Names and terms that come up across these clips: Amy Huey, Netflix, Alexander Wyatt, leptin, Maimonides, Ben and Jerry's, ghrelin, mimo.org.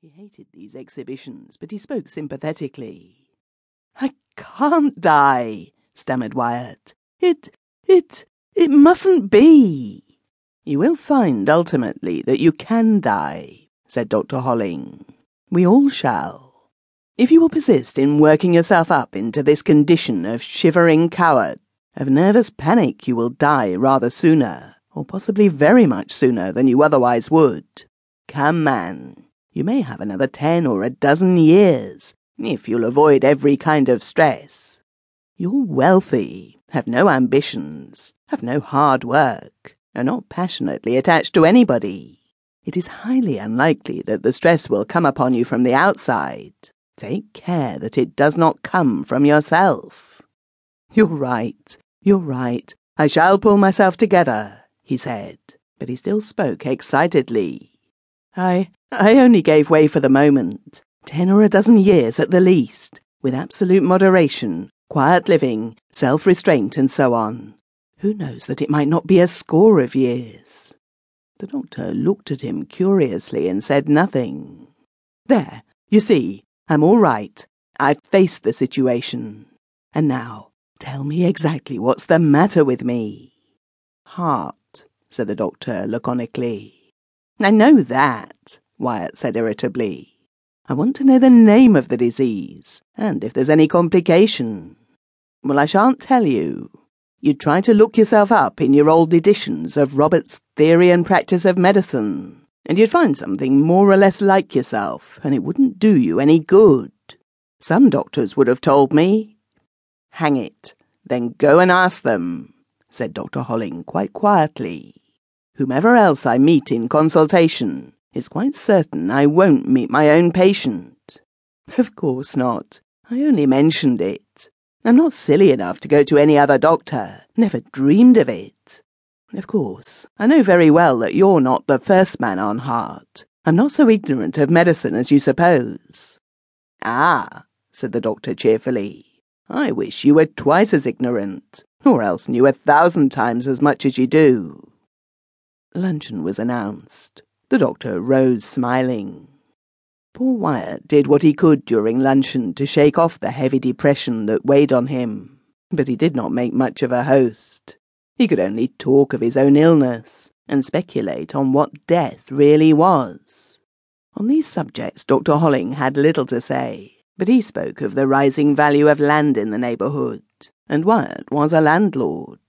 He hated these exhibitions, but he spoke sympathetically. "I can't die," stammered Wyatt. "It mustn't be." "You will find, ultimately, that you can die," said Dr. Holling. "We all shall. If you will persist in working yourself up into this condition of shivering coward, of nervous panic, you will die rather sooner, or possibly very much sooner than you otherwise would. Come, man, you may have another 10 or a dozen years, if you'll avoid every kind of stress. You're wealthy, have no ambitions, have no hard work, are not passionately attached to anybody. It is highly unlikely that the stress will come upon you from the outside. Take care that it does not come from yourself." You're right. "I shall pull myself together," he said, but he still spoke excitedly. I only gave way for the moment. 10 or a dozen years at the least, with absolute moderation, quiet living, self-restraint, and so on. Who knows that it might not be a score of years?" The doctor looked at him curiously and said nothing. "There, you see, I'm all right. I've faced the situation. And now, tell me exactly what's the matter with me." "Heart," said the doctor laconically. "I know that," Wyatt said irritably. "I want to know the name of the disease, and if there's any complication." "Well, I shan't tell you. You'd try to look yourself up in your old editions of Robert's Theory and Practice of Medicine, and you'd find something more or less like yourself, and it wouldn't do you any good. Some doctors would have told me." "Hang it, then go and ask them," said Dr. Holling quite quietly. "Whomever else I meet in consultation is quite certain I won't meet my own patient." "Of course not. I only mentioned it. I'm not silly enough to go to any other doctor. Never dreamed of it. Of course, I know very well that you're not the first man on heart. I'm not so ignorant of medicine as you suppose." "Ah," said the doctor cheerfully. "I wish you were twice as ignorant, or else knew 1,000 times as much as you do." Luncheon was announced. The doctor rose smiling. Poor Wyatt did what he could during luncheon to shake off the heavy depression that weighed on him, but he did not make much of a host. He could only talk of his own illness and speculate on what death really was. On these subjects Dr. Holling had little to say, but he spoke of the rising value of land in the neighbourhood, and Wyatt was a landlord.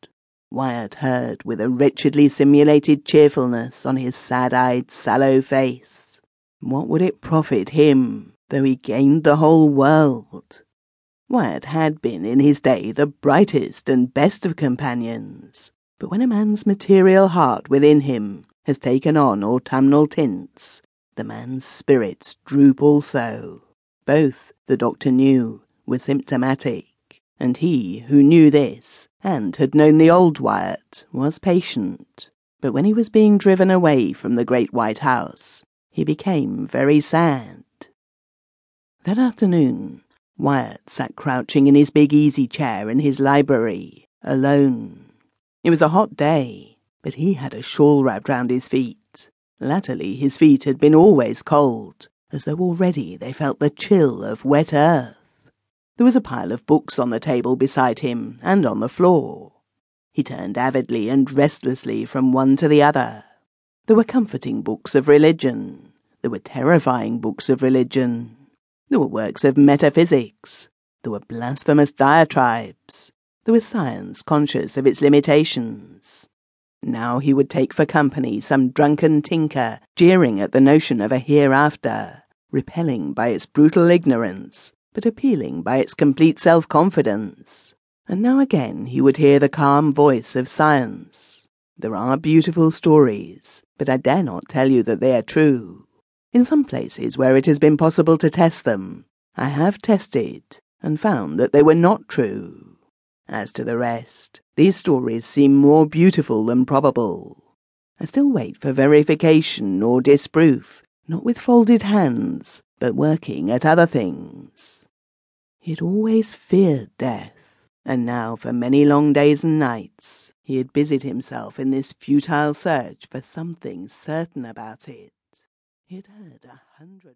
Wyatt heard with a wretchedly simulated cheerfulness on his sad-eyed, sallow face. What would it profit him, though he gained the whole world? Wyatt had been in his day the brightest and best of companions, but when a man's material heart within him has taken on autumnal tints, the man's spirits droop also. Both, the doctor knew, were symptomatic, and he, who knew this, and had known the old Wyatt, was patient. But when he was being driven away from the great white house, he became very sad. That afternoon, Wyatt sat crouching in his big easy chair in his library, alone. It was a hot day, but he had a shawl wrapped round his feet. Latterly his feet had been always cold, as though already they felt the chill of wet earth. There was a pile of books on the table beside him and on the floor. He turned avidly and restlessly from one to the other. There were comforting books of religion. There were terrifying books of religion. There were works of metaphysics. There were blasphemous diatribes. There was science conscious of its limitations. Now he would take for company some drunken tinker jeering at the notion of a hereafter, repelling by its brutal ignorance, but appealing by its complete self-confidence. And now again he would hear the calm voice of science. "There are beautiful stories, but I dare not tell you that they are true. In some places where it has been possible to test them, I have tested and found that they were not true. As to the rest, these stories seem more beautiful than probable. I still wait for verification or disproof, not with folded hands, but working at other things." He had always feared death, and now for many long days and nights he had busied himself in this futile search for something certain about it. He had heard 100